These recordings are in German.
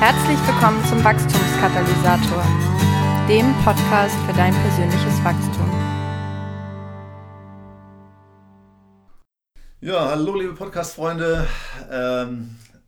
Herzlich willkommen zum Wachstumskatalysator, dem Podcast für dein persönliches Wachstum. Ja, hallo liebe Podcast-Freunde.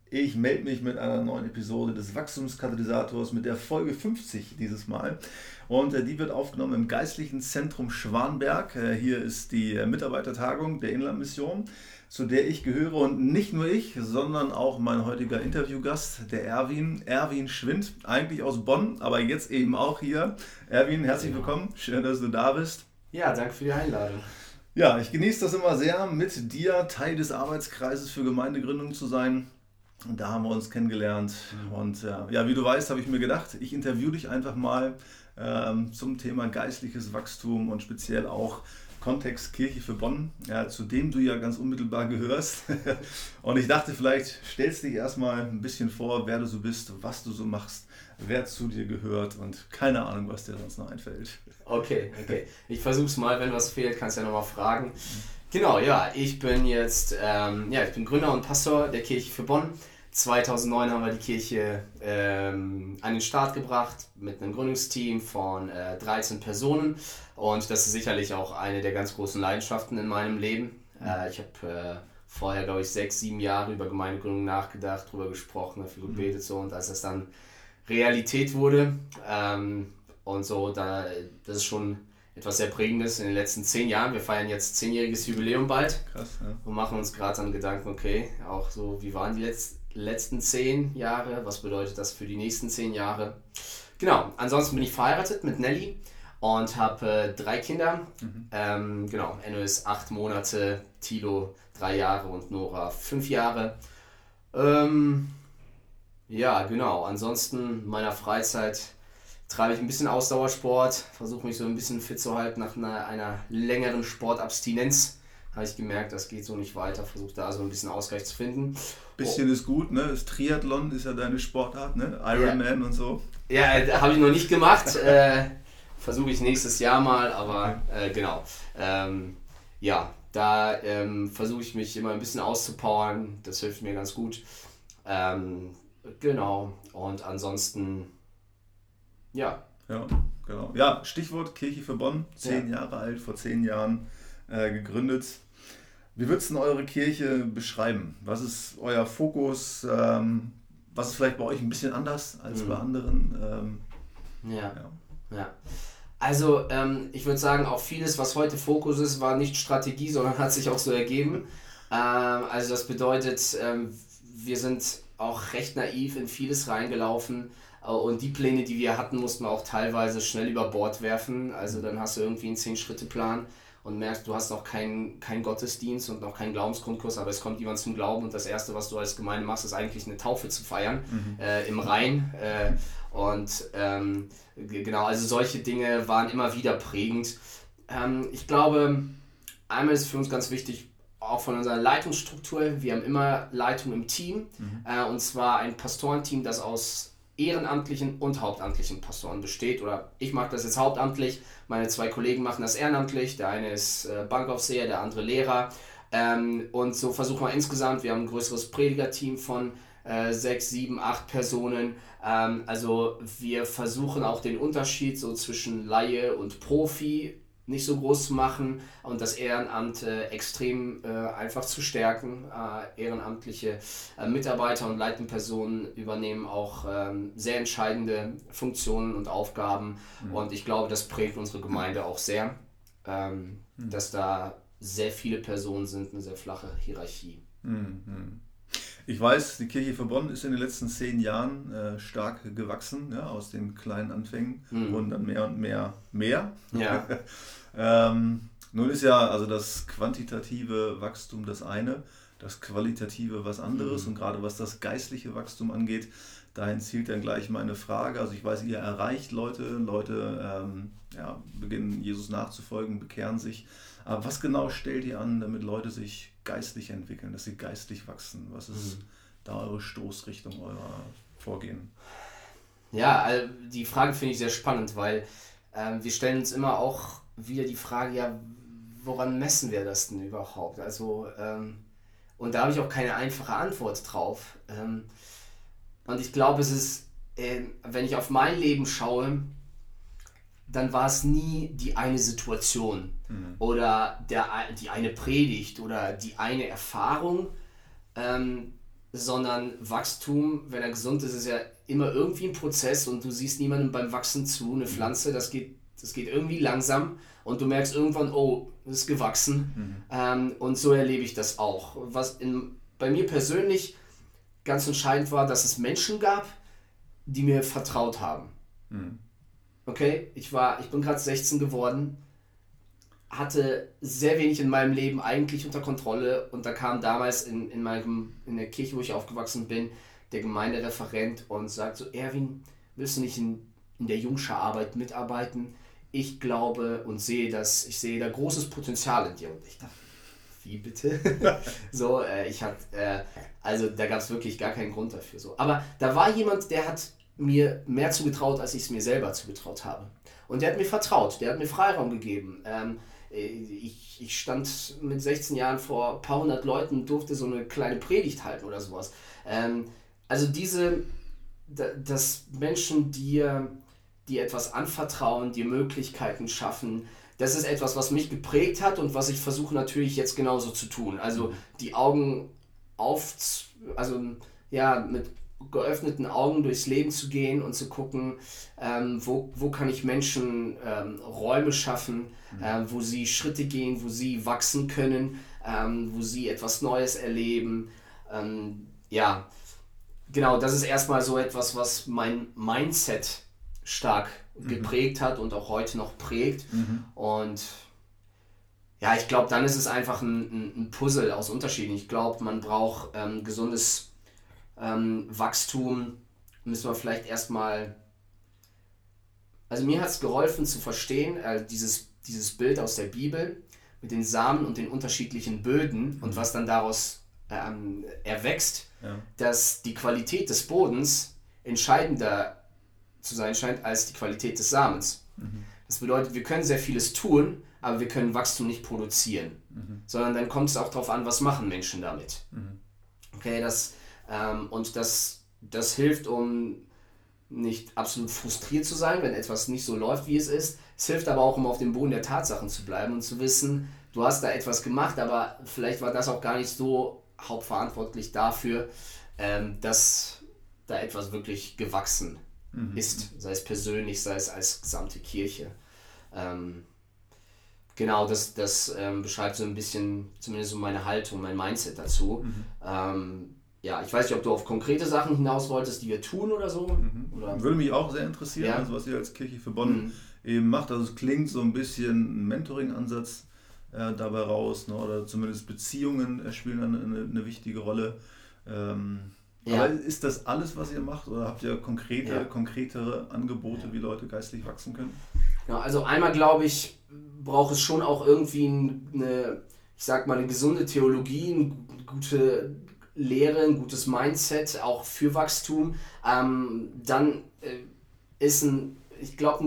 Ich melde mich mit einer neuen Episode des Wachstumskatalysators, mit der Folge 50 dieses Mal. Und die wird aufgenommen im Geistlichen Zentrum Schwanberg. Hier ist die Mitarbeitertagung der Inlandmission, zu der ich gehöre. Und nicht nur ich, sondern auch mein heutiger Interviewgast, der Erwin Schwind, eigentlich aus Bonn, aber jetzt eben auch hier. Erwin, herzlich willkommen. Schön, dass du da bist. Ja, danke für die Einladung. Ja, ich genieße das immer sehr, mit dir Teil des Arbeitskreises für Gemeindegründung zu sein. Und da haben wir uns kennengelernt und ja, wie du weißt, habe ich mir gedacht, ich interviewe dich einfach mal zum Thema geistliches Wachstum und speziell auch Kontext Kirche für Bonn, ja, zu dem du ja ganz unmittelbar gehörst. Und ich dachte, vielleicht stellst du dich erstmal ein bisschen vor, wer du so bist, was du so machst, wer zu dir gehört und keine Ahnung, was dir sonst noch einfällt. Okay. Ich versuche es mal, wenn was fehlt, kannst du ja nochmal fragen. Genau, ja, ich bin jetzt ich bin Gründer und Pastor der Kirche für Bonn. 2009 haben wir die Kirche an den Start gebracht mit einem Gründungsteam von 13 Personen und das ist sicherlich auch eine der ganz großen Leidenschaften in meinem Leben. Ich habe vorher, glaube ich, 6-7 Jahre über Gemeindegründung nachgedacht, drüber gesprochen, dafür gebetet so, und als das dann Realität wurde und so, da, das ist schon etwas sehr Prägendes in den letzten 10 Jahren. Wir feiern jetzt 10-jähriges Jubiläum bald. Krass, ja. Und machen uns gerade dann Gedanken, okay, auch so, wie waren die letzten 10 Jahre, was bedeutet das für die nächsten 10 Jahre? Genau, ansonsten bin ich verheiratet mit Nelly und habe 3 Kinder. Genau, Enno ist 8 Monate, Thilo 3 Jahre und Nora 5 Jahre. Ja, genau, ansonsten in meiner Freizeit treibe ich ein bisschen Ausdauersport, versuche mich so ein bisschen fit zu halten nach einer längeren Sportabstinenz. Habe ich gemerkt, das geht so nicht weiter, versuche da so ein bisschen Ausgleich zu finden. Bisschen ist gut, ne? Das Triathlon ist ja deine Sportart, ne? Ironman und so. Ja, habe ich noch nicht gemacht. Versuche ich nächstes Jahr mal, aber genau. Versuche ich mich immer ein bisschen auszupowern, das hilft mir ganz gut. Genau, und ansonsten, ja. Genau. Ja, Stichwort Kirche für Bonn, 10 Jahre alt, vor 10 Jahren gegründet. Wie würdest du denn eure Kirche beschreiben? Was ist euer Fokus? Was ist vielleicht bei euch ein bisschen anders als bei anderen? Also ich würde sagen, auch vieles, was heute Fokus ist, war nicht Strategie, sondern hat sich auch so ergeben. Also das bedeutet, wir sind auch recht naiv in vieles reingelaufen. Und die Pläne, die wir hatten, mussten wir auch teilweise schnell über Bord werfen. Also dann hast du irgendwie einen 10-Schritte-Plan und merkst, du hast noch keinen Gottesdienst und noch keinen Glaubensgrundkurs, aber es kommt jemand zum Glauben und das Erste, was du als Gemeinde machst, ist eigentlich eine Taufe zu feiern im Rhein. Genau, also solche Dinge waren immer wieder prägend. Ich glaube, einmal ist für uns ganz wichtig, auch von unserer Leitungsstruktur, wir haben immer Leitung im Team, und zwar ein Pastorenteam, das aus ehrenamtlichen und hauptamtlichen Pastoren besteht, oder ich mache das jetzt hauptamtlich, meine 2 Kollegen machen das ehrenamtlich, der eine ist Bankaufseher, der andere Lehrer, und so versuchen wir insgesamt, wir haben ein größeres Predigerteam von 6, 7, 8 Personen, also wir versuchen auch den Unterschied so zwischen Laie und Profi nicht so groß zu machen und das Ehrenamt extrem einfach zu stärken. Ehrenamtliche Mitarbeiter und leitende Personen übernehmen auch sehr entscheidende Funktionen und Aufgaben, und ich glaube, das prägt unsere Gemeinde auch sehr, dass da sehr viele Personen sind, eine sehr flache Hierarchie. Ich weiß, die Kirche für Bonn ist in den letzten 10 Jahren stark gewachsen. Ja, aus den kleinen Anfängen wurden dann mehr und mehr. Ja. Nun ist ja also das quantitative Wachstum das eine, das qualitative was anderes. Und gerade was das geistliche Wachstum angeht, dahin zielt dann gleich meine Frage. Also ich weiß, ihr erreicht Leute beginnen Jesus nachzufolgen, bekehren sich. Aber was genau stellt ihr an, damit Leute sich geistlich entwickeln, dass sie geistlich wachsen? Was ist da eure Stoßrichtung, euer Vorgehen? Ja, also die Frage finde ich sehr spannend, weil wir stellen uns immer auch wieder die Frage, ja, woran messen wir das denn überhaupt? Also, und da habe ich auch keine einfache Antwort drauf. Und ich glaube, es ist, wenn ich auf mein Leben schaue, dann war es nie die eine Situation oder die eine Predigt oder die eine Erfahrung, sondern Wachstum, wenn er gesund ist, ist ja immer irgendwie ein Prozess und du siehst niemandem beim Wachsen zu. Eine Pflanze, das geht irgendwie langsam und du merkst irgendwann, oh, es ist gewachsen. Und so erlebe ich das auch. Was bei mir persönlich ganz entscheidend war, dass es Menschen gab, die mir vertraut haben. Okay, ich bin gerade 16 geworden, hatte sehr wenig in meinem Leben eigentlich unter Kontrolle und da kam damals in der Kirche, wo ich aufgewachsen bin, der Gemeindereferent und sagt so, Erwin, willst du nicht in der Jungscher Arbeit mitarbeiten? Ich glaube und sehe da großes Potenzial in dir. Und ich dachte, wie bitte? So, also da gab es wirklich gar keinen Grund dafür. So. Aber da war jemand, der hat mir mehr zugetraut, als ich es mir selber zugetraut habe. Und der hat mir vertraut, der hat mir Freiraum gegeben. Ich stand mit 16 Jahren vor ein paar hundert Leuten und durfte so eine kleine Predigt halten oder sowas. Also dass Menschen dir etwas anvertrauen, dir Möglichkeiten schaffen, das ist etwas, was mich geprägt hat und was ich versuche natürlich jetzt genauso zu tun. Also die Augen mit geöffneten Augen durchs Leben zu gehen und zu gucken, wo kann ich Menschen Räume schaffen, wo sie Schritte gehen, wo sie wachsen können, wo sie etwas Neues erleben. Ja, genau, das ist erstmal so etwas, was mein Mindset stark geprägt hat und auch heute noch prägt. Und ja, ich glaube, dann ist es einfach ein Puzzle aus Unterschieden. Ich glaube, man braucht gesundes Wachstum, müssen wir vielleicht erstmal, also mir hat es geholfen zu verstehen, dieses Bild aus der Bibel mit den Samen und den unterschiedlichen Böden und was dann daraus erwächst, dass die Qualität des Bodens entscheidender zu sein scheint als die Qualität des Samens. Das bedeutet, wir können sehr vieles tun, aber wir können Wachstum nicht produzieren, sondern dann kommt es auch darauf an, was machen Menschen damit. Okay, und das hilft, um nicht absolut frustriert zu sein, wenn etwas nicht so läuft, wie es ist. Es hilft aber auch, um auf dem Boden der Tatsachen zu bleiben und zu wissen, du hast da etwas gemacht, aber vielleicht war das auch gar nicht so hauptverantwortlich dafür, dass da etwas wirklich gewachsen ist, sei es persönlich, sei es als gesamte Kirche. Genau, das beschreibt so ein bisschen, zumindest so meine Haltung, mein Mindset dazu. Ja, ich weiß nicht, ob du auf konkrete Sachen hinaus wolltest, die wir tun oder so. Oder? Würde mich auch sehr interessieren, also was ihr als Kirche für Bonn eben macht. Also es klingt so ein bisschen ein Mentoring-Ansatz dabei raus, ne? Oder zumindest Beziehungen spielen eine wichtige Rolle. Aber ist das alles, was ihr macht, oder habt ihr konkretere Angebote, wie Leute geistlich wachsen können? Ja, also einmal, glaube ich, braucht es schon auch irgendwie eine gesunde Theologie, eine gute Lehre, ein gutes Mindset, auch für Wachstum, dann ist ein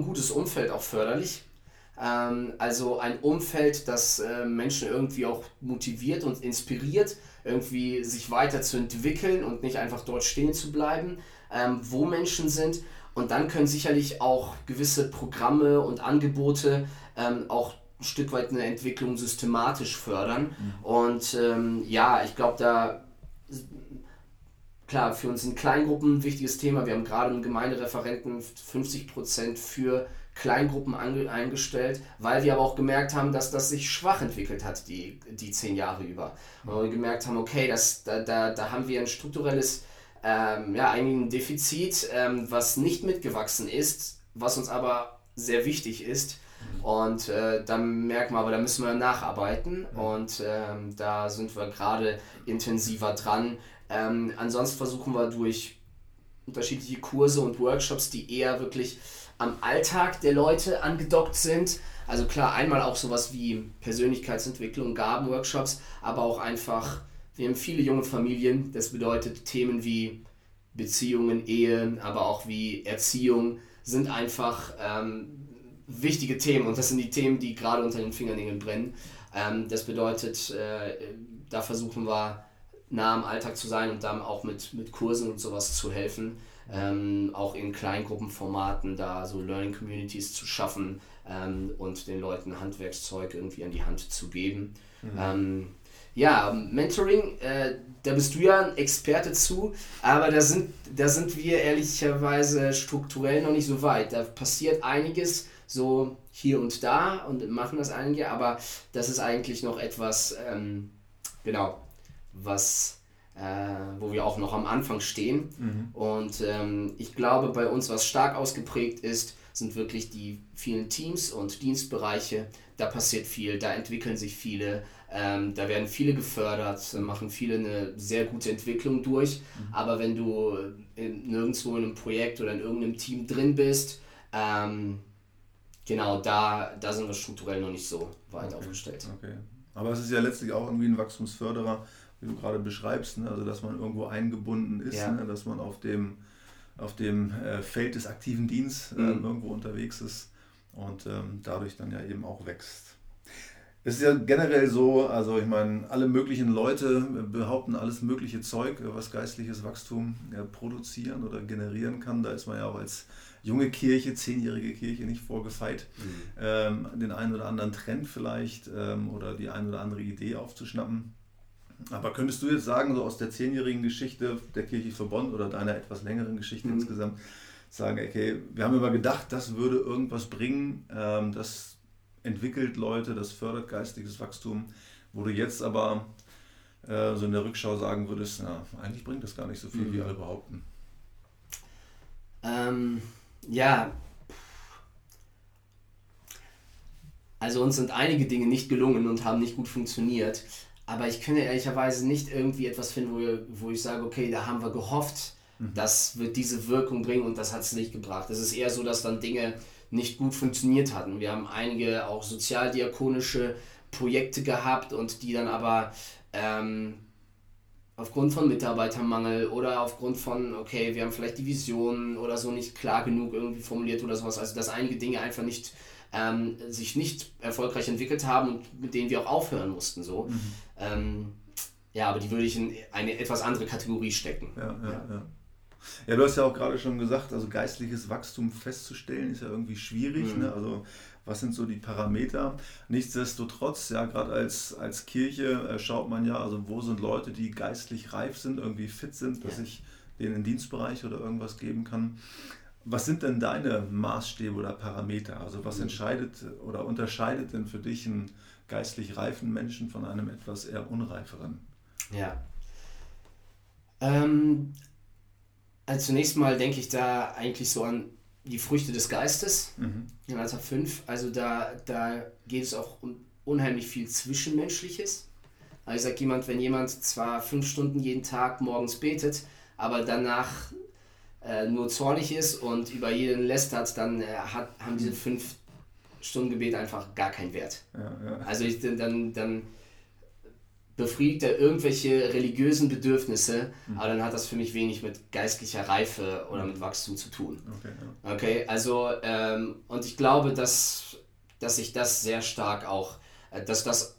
gutes Umfeld auch förderlich. Also ein Umfeld, das Menschen irgendwie auch motiviert und inspiriert, irgendwie sich weiterzuentwickeln und nicht einfach dort stehen zu bleiben, wo Menschen sind. Und dann können sicherlich auch gewisse Programme und Angebote auch ein Stück weit eine Entwicklung systematisch fördern. Und ich glaube, klar, für uns sind Kleingruppen ein wichtiges Thema. Wir haben gerade einen Gemeindereferenten 50% für Kleingruppen eingestellt, weil wir aber auch gemerkt haben, dass das sich schwach entwickelt hat, die 10 Jahre über. Und wir gemerkt haben, okay, da haben wir ein strukturelles, ein Defizit, was nicht mitgewachsen ist, was uns aber sehr wichtig ist. Und dann merken wir aber, da müssen wir nacharbeiten und da sind wir gerade intensiver dran. Ansonsten versuchen wir durch unterschiedliche Kurse und Workshops, die eher wirklich am Alltag der Leute angedockt sind. Also klar, einmal auch sowas wie Persönlichkeitsentwicklung, Gabenworkshops, aber auch einfach, wir haben viele junge Familien, das bedeutet Themen wie Beziehungen, Ehe, aber auch wie Erziehung sind einfach wichtige Themen und das sind die Themen, die gerade unter den Fingernägeln brennen. Das bedeutet, da versuchen wir nah am Alltag zu sein und dann auch mit Kursen und sowas zu helfen, auch in Kleingruppenformaten da so Learning Communities zu schaffen und den Leuten Handwerkszeug irgendwie an die Hand zu geben. Mhm. Ja, Mentoring, da bist du ja ein Experte zu, aber da sind wir ehrlicherweise strukturell noch nicht so weit. Da passiert einiges so hier und da und machen das einige, aber das ist eigentlich noch etwas, wo wir auch noch am Anfang stehen. Mhm. Und ich glaube, bei uns, was stark ausgeprägt ist, sind wirklich die vielen Teams und Dienstbereiche. Da passiert viel, da entwickeln sich viele, da werden viele gefördert, machen viele eine sehr gute Entwicklung durch. Mhm. Aber wenn du nirgendwo in einem Projekt oder in irgendeinem Team drin bist, da sind wir strukturell noch nicht so weit aufgestellt. Okay. Aber es ist ja letztlich auch irgendwie ein Wachstumsförderer, wie du gerade beschreibst, ne? Also dass man irgendwo eingebunden ist, ja, ne? Dass man auf dem Feld des aktiven Dienstes irgendwo unterwegs ist und dadurch dann ja eben auch wächst. Es ist ja generell so, also ich meine, alle möglichen Leute behaupten alles mögliche Zeug, was geistliches Wachstum produzieren oder generieren kann. Da ist man ja auch als junge Kirche, 10-jährige Kirche nicht vorgefeit, den einen oder anderen Trend vielleicht oder die ein oder andere Idee aufzuschnappen. Aber könntest du jetzt sagen, so aus der 10-jährigen Geschichte der Kirche für Bonn oder deiner etwas längeren Geschichte insgesamt, sagen, okay, wir haben immer gedacht, das würde irgendwas bringen, das entwickelt Leute, das fördert geistiges Wachstum, wo du jetzt aber so in der Rückschau sagen würdest, na, eigentlich bringt das gar nicht so viel, wie alle behaupten. Ja, also uns sind einige Dinge nicht gelungen und haben nicht gut funktioniert. Aber ich könnte ehrlicherweise nicht irgendwie etwas finden, wo ich sage, okay, da haben wir gehofft, das wird diese Wirkung bringen und das hat es nicht gebracht. Es ist eher so, dass dann Dinge nicht gut funktioniert hatten. Wir haben einige auch sozialdiakonische Projekte gehabt und die dann aber aufgrund von Mitarbeitermangel oder aufgrund von, okay, wir haben vielleicht die Visionen oder so nicht klar genug irgendwie formuliert oder sowas. Also dass einige Dinge einfach nicht sich nicht erfolgreich entwickelt haben und mit denen wir auch aufhören mussten. So. Mhm. Ja, aber die würde ich in eine etwas andere Kategorie stecken. Ja, du hast ja auch gerade schon gesagt, also geistliches Wachstum festzustellen ist ja irgendwie schwierig. Mhm. Ne? Also was sind so die Parameter? Nichtsdestotrotz, ja, gerade als Kirche schaut man ja, also wo sind Leute, die geistlich reif sind, irgendwie fit sind, dass ich denen einen Dienstbereich oder irgendwas geben kann. Was sind denn deine Maßstäbe oder Parameter? Also was entscheidet oder unterscheidet denn für dich einen geistlich reifen Menschen von einem etwas eher unreiferen? Ja. Also zunächst mal denke ich da eigentlich so an die Früchte des Geistes, in Alter 5. Also da geht es auch um unheimlich viel Zwischenmenschliches. Also ich sage wenn jemand zwar 5 Stunden jeden Tag morgens betet, aber danach nur zornig ist und über jeden lästert, dann haben diese 5 Stunden Gebet einfach gar keinen Wert. Ja. Also dann befriedigt er irgendwelche religiösen Bedürfnisse, aber dann hat das für mich wenig mit geistlicher Reife oder mit Wachstum zu tun. Okay, also und ich glaube, dass sich das sehr stark auch, dass das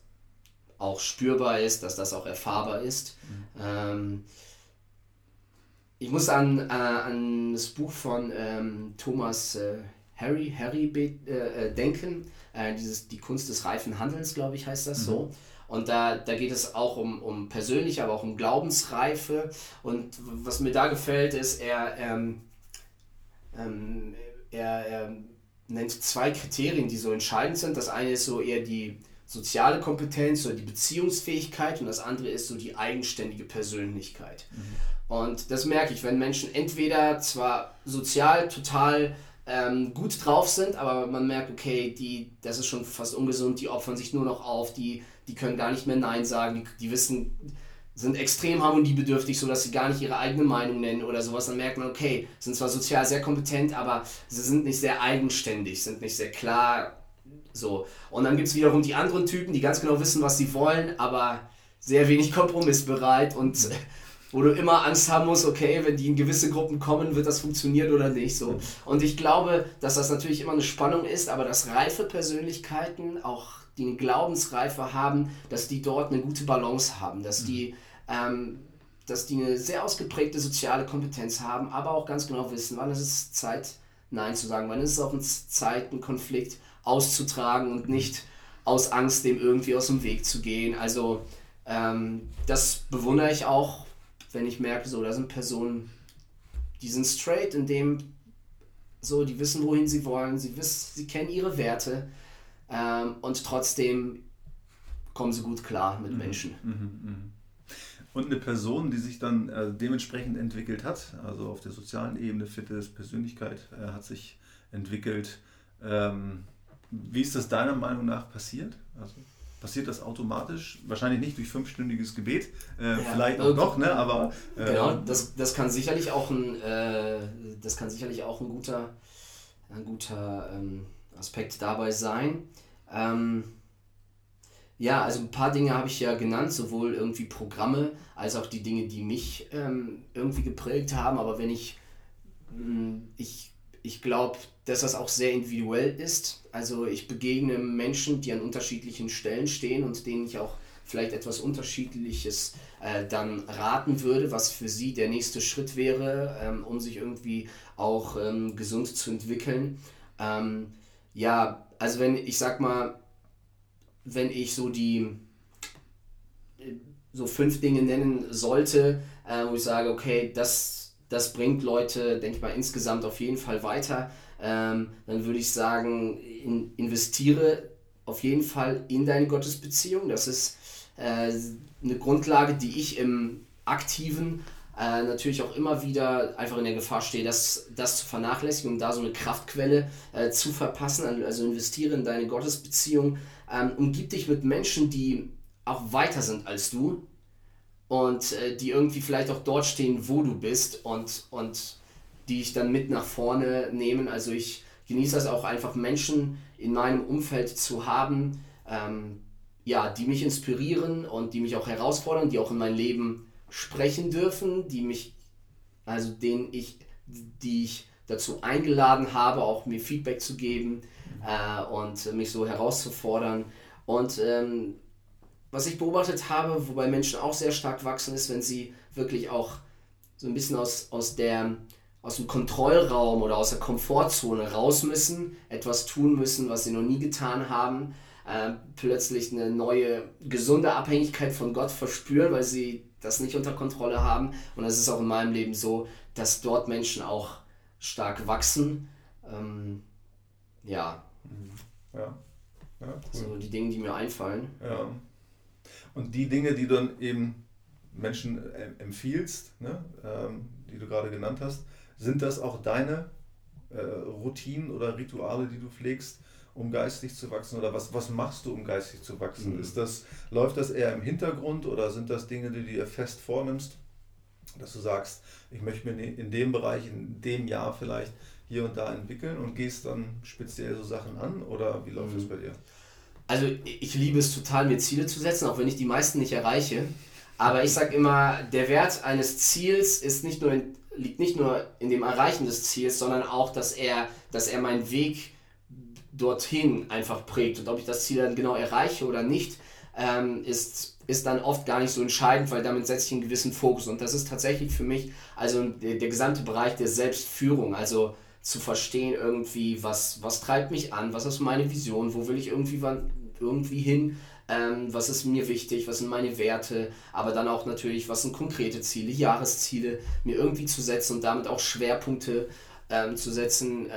auch spürbar ist, dass das auch erfahrbar ist. Ich muss an das Buch von Thomas Harry denken, die Kunst des reifen Handelns, glaube ich, heißt das so. Und da geht es auch um persönliche, aber auch um Glaubensreife. Und was mir da gefällt, ist, er nennt 2 Kriterien, die so entscheidend sind. Das eine ist so eher die soziale Kompetenz oder die Beziehungsfähigkeit und das andere ist so die eigenständige Persönlichkeit. Und das merke ich, wenn Menschen entweder zwar sozial total gut drauf sind, aber man merkt, okay, das ist schon fast ungesund, die opfern sich nur noch auf, die können gar nicht mehr Nein sagen, sind extrem harmoniebedürftig, sodass sie gar nicht ihre eigene Meinung nennen oder sowas, dann merkt man, okay, sind zwar sozial sehr kompetent, aber sie sind nicht sehr eigenständig, sind nicht sehr klar. So, und dann gibt es wiederum die anderen Typen, die ganz genau wissen, was sie wollen, aber sehr wenig kompromissbereit und wo du immer Angst haben musst, okay, wenn die in gewisse Gruppen kommen, wird das funktionieren oder nicht. So. Und ich glaube, dass das natürlich immer eine Spannung ist, aber dass reife Persönlichkeiten, auch die eine Glaubensreife haben, dass die dort eine gute Balance haben, dass die dass die eine sehr ausgeprägte soziale Kompetenz haben, aber auch ganz genau wissen, wann ist es Zeit, Nein zu sagen, wann ist es auch Zeit, einen Konflikt auszutragen und nicht aus Angst dem irgendwie aus dem Weg zu gehen. Also das bewundere ich auch, wenn ich merke, so, da sind Personen, die sind straight in dem, so, die wissen, wohin sie wollen, sie kennen ihre Werte und trotzdem kommen sie gut klar mit Menschen. Und eine Person, die sich dann dementsprechend entwickelt hat, also auf der sozialen Ebene, Fitness, Persönlichkeit hat sich entwickelt. Wie ist das deiner Meinung nach passiert? Also passiert das automatisch? Wahrscheinlich nicht durch 5-stündiges Gebet, vielleicht auch noch, ne? Aber genau, das kann sicherlich auch ein guter Aspekt dabei sein. Ja, also ein paar Dinge habe ich ja genannt, sowohl irgendwie Programme als auch die Dinge, die mich irgendwie geprägt haben. Aber wenn ich glaube, dass das auch sehr individuell ist. Also ich begegne Menschen, die an unterschiedlichen Stellen stehen und denen ich auch vielleicht etwas Unterschiedliches dann raten würde, was für sie der nächste Schritt wäre, um sich irgendwie auch gesund zu entwickeln. Ja, also wenn ich so 5 Dinge nennen sollte, wo ich sage, okay, das bringt Leute, denke ich mal, insgesamt auf jeden Fall weiter, dann würde ich sagen, investiere auf jeden Fall in deine Gottesbeziehung. Das ist eine Grundlage, die ich im Aktiven natürlich auch immer wieder einfach in der Gefahr stehe, das zu vernachlässigen und da so eine Kraftquelle zu verpassen. Also investiere in deine Gottesbeziehung, umgib dich mit Menschen, die auch weiter sind als du und die irgendwie vielleicht auch dort stehen, wo du bist und die ich dann mit nach vorne nehmen. Also ich genieße das auch einfach, Menschen in meinem Umfeld zu haben, die mich inspirieren und die mich auch herausfordern, die auch in mein Leben sprechen dürfen, die ich dazu eingeladen habe, auch mir Feedback zu geben und mich so herauszufordern. Und was ich beobachtet habe, wobei Menschen auch sehr stark wachsen, ist, wenn sie wirklich auch so ein bisschen aus dem Kontrollraum oder aus der Komfortzone raus müssen, etwas tun müssen, was sie noch nie getan haben, plötzlich eine neue, gesunde Abhängigkeit von Gott verspüren, weil sie das nicht unter Kontrolle haben. Und das ist auch in meinem Leben so, dass dort Menschen auch stark wachsen. Cool. So die Dinge, die mir einfallen. Ja. Und die Dinge, die du dann eben Menschen empfiehlst, ne, die du gerade genannt hast, sind das auch deine Routinen oder Rituale, die du pflegst, um geistig zu wachsen? Oder was machst du, um geistig zu wachsen? Läuft das eher im Hintergrund oder sind das Dinge, die du dir fest vornimmst, dass du sagst, ich möchte mir in dem Bereich, in dem Jahr vielleicht hier und da entwickeln und gehst dann speziell so Sachen an? Oder wie läuft das bei dir? Also ich liebe es total, mir Ziele zu setzen, auch wenn ich die meisten nicht erreiche. Aber ich sage immer, der Wert eines Ziels liegt nicht nur in dem Erreichen des Ziels, sondern auch, dass er meinen Weg dorthin einfach prägt. Und ob ich das Ziel dann genau erreiche oder nicht, ist dann oft gar nicht so entscheidend, weil damit setze ich einen gewissen Fokus. Und das ist tatsächlich für mich also der gesamte Bereich der Selbstführung. Also zu verstehen irgendwie, was treibt mich an, was ist meine Vision, wo will ich irgendwie hin, was ist mir wichtig, was sind meine Werte, aber dann auch natürlich, was sind konkrete Ziele, Jahresziele, mir irgendwie zu setzen und damit auch Schwerpunkte zu setzen,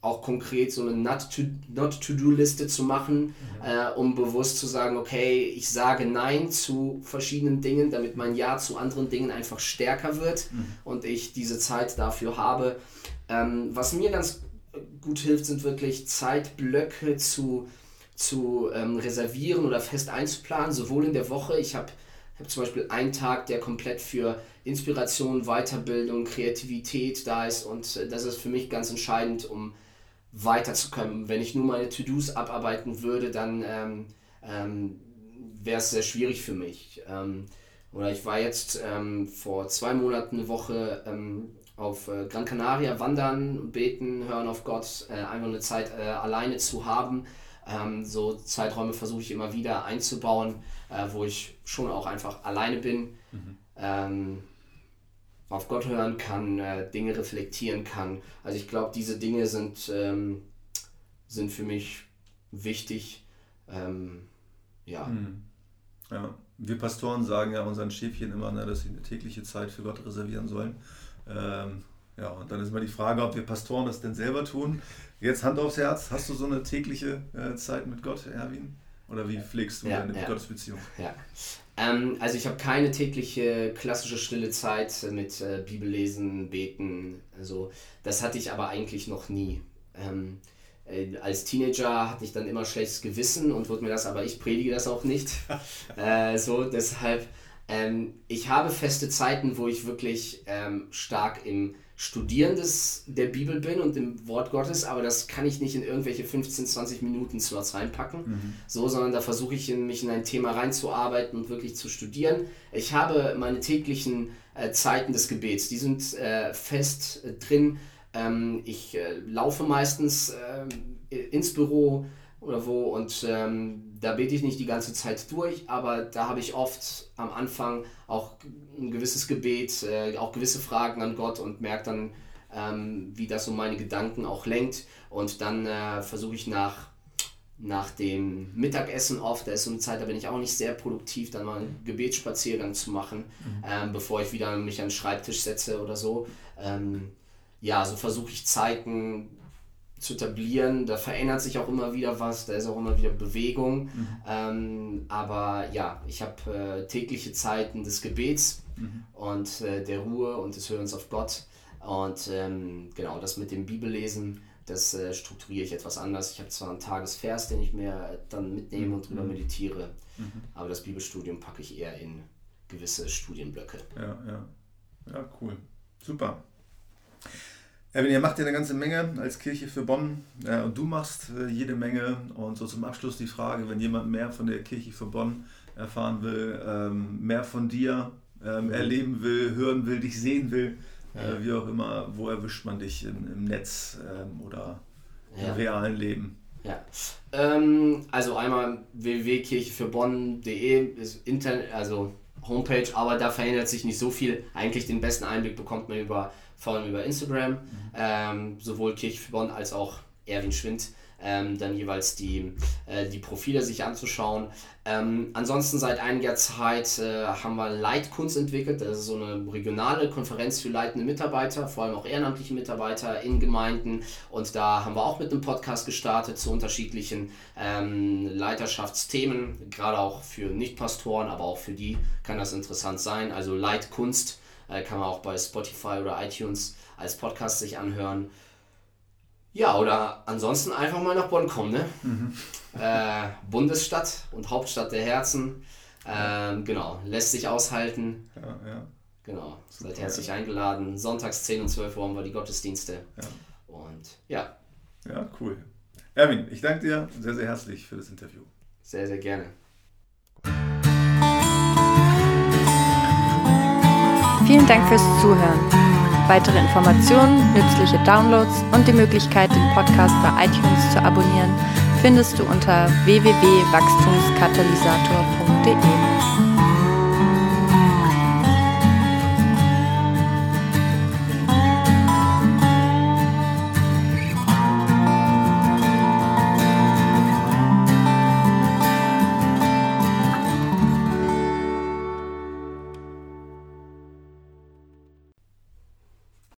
auch konkret so eine Not-to-Do-Liste zu machen, um bewusst zu sagen, okay, ich sage Nein zu verschiedenen Dingen, damit mein Ja zu anderen Dingen einfach stärker wird und ich diese Zeit dafür habe. Was mir ganz gut hilft, sind wirklich Zeitblöcke zu reservieren oder fest einzuplanen, sowohl in der Woche. Ich habe zum Beispiel einen Tag, der komplett für Inspiration, Weiterbildung, Kreativität da ist und das ist für mich ganz entscheidend, um weiterzukommen. Wenn ich nur meine To-Dos abarbeiten würde, dann wäre es sehr schwierig für mich. Oder ich war jetzt vor 2 Monaten eine Woche auf Gran Canaria wandern, beten, hören auf Gott, einfach eine Zeit alleine zu haben. So Zeiträume versuche ich immer wieder einzubauen, wo ich schon auch einfach alleine bin. auf Gott hören kann, Dinge reflektieren kann. Also ich glaube, diese Dinge sind für mich wichtig. Ja, wir Pastoren sagen ja unseren Schäfchen immer, dass sie eine tägliche Zeit für Gott reservieren sollen. Ja, und dann ist immer die Frage, ob wir Pastoren das denn selber tun. Jetzt Hand aufs Herz, hast du so eine tägliche Zeit mit Gott, Erwin? Oder wie pflegst du deine Gottesbeziehung? Ja. Also ich habe keine tägliche klassische stille Zeit mit Bibellesen, Beten. Also das hatte ich aber eigentlich noch nie. Als Teenager hatte ich dann immer schlechtes Gewissen und wurde mir das, aber ich predige das auch nicht. Deshalb, ich habe feste Zeiten, wo ich wirklich stark im Studieren der Bibel bin und im Wort Gottes, aber das kann ich nicht in irgendwelche 15, 20 Minuten Slots reinpacken, sondern da versuche ich mich in ein Thema reinzuarbeiten und wirklich zu studieren. Ich habe meine täglichen Zeiten des Gebets, die sind fest drin. Ich laufe meistens ins Büro oder wo und da bete ich nicht die ganze Zeit durch, aber da habe ich oft am Anfang auch ein gewisses Gebet, auch gewisse Fragen an Gott und merke dann, wie das so meine Gedanken auch lenkt. Und dann versuche ich nach dem Mittagessen oft, da ist so eine Zeit, da bin ich auch nicht sehr produktiv, dann mal einen Gebetsspaziergang zu machen, bevor ich wieder mich an den Schreibtisch setze oder so. So versuche ich Zeiten zu etablieren, da verändert sich auch immer wieder was, da ist auch immer wieder Bewegung, aber ich habe tägliche Zeiten des Gebets und der Ruhe und des Hörens auf Gott und genau, das mit dem Bibellesen, das strukturiere ich etwas anders. Ich habe zwar einen Tagesvers, den ich mir dann mitnehme und drüber meditiere, aber das Bibelstudium packe ich eher in gewisse Studienblöcke. Ja, cool, super. Erwin, ihr macht ja eine ganze Menge als Kirche für Bonn und du machst jede Menge. Und so zum Abschluss die Frage, wenn jemand mehr von der Kirche für Bonn erfahren will, mehr von dir erleben will, hören will, dich sehen will, wie auch immer, wo erwischt man dich im Netz oder im realen Leben? Ja, also einmal www.kirchefürBonn.de ist Internet, also Homepage, aber da verändert sich nicht so viel. Eigentlich den besten Einblick bekommt man vor allem über Instagram, sowohl Kirche für Bonn als auch Erwin Schwind, dann jeweils die Profile sich anzuschauen. Ansonsten seit einiger Zeit haben wir Leitkunst entwickelt, das ist so eine regionale Konferenz für leitende Mitarbeiter, vor allem auch ehrenamtliche Mitarbeiter in Gemeinden, und da haben wir auch mit einem Podcast gestartet zu unterschiedlichen Leiterschaftsthemen, gerade auch für Nicht-Pastoren, aber auch für die kann das interessant sein, also Leitkunst. Kann man auch bei Spotify oder iTunes als Podcast sich anhören. Ja, oder ansonsten einfach mal nach Bonn kommen, ne? Bundesstadt und Hauptstadt der Herzen. Genau, lässt sich aushalten. Ja. Genau, seid herzlich eingeladen. Sonntags 10 und 12 Uhr haben wir die Gottesdienste. Ja, cool. Erwin, ich danke dir sehr, sehr herzlich für das Interview. Sehr, sehr gerne. Vielen Dank fürs Zuhören. Weitere Informationen, nützliche Downloads und die Möglichkeit, den Podcast bei iTunes zu abonnieren, findest du unter www.wachstumskatalysator.de.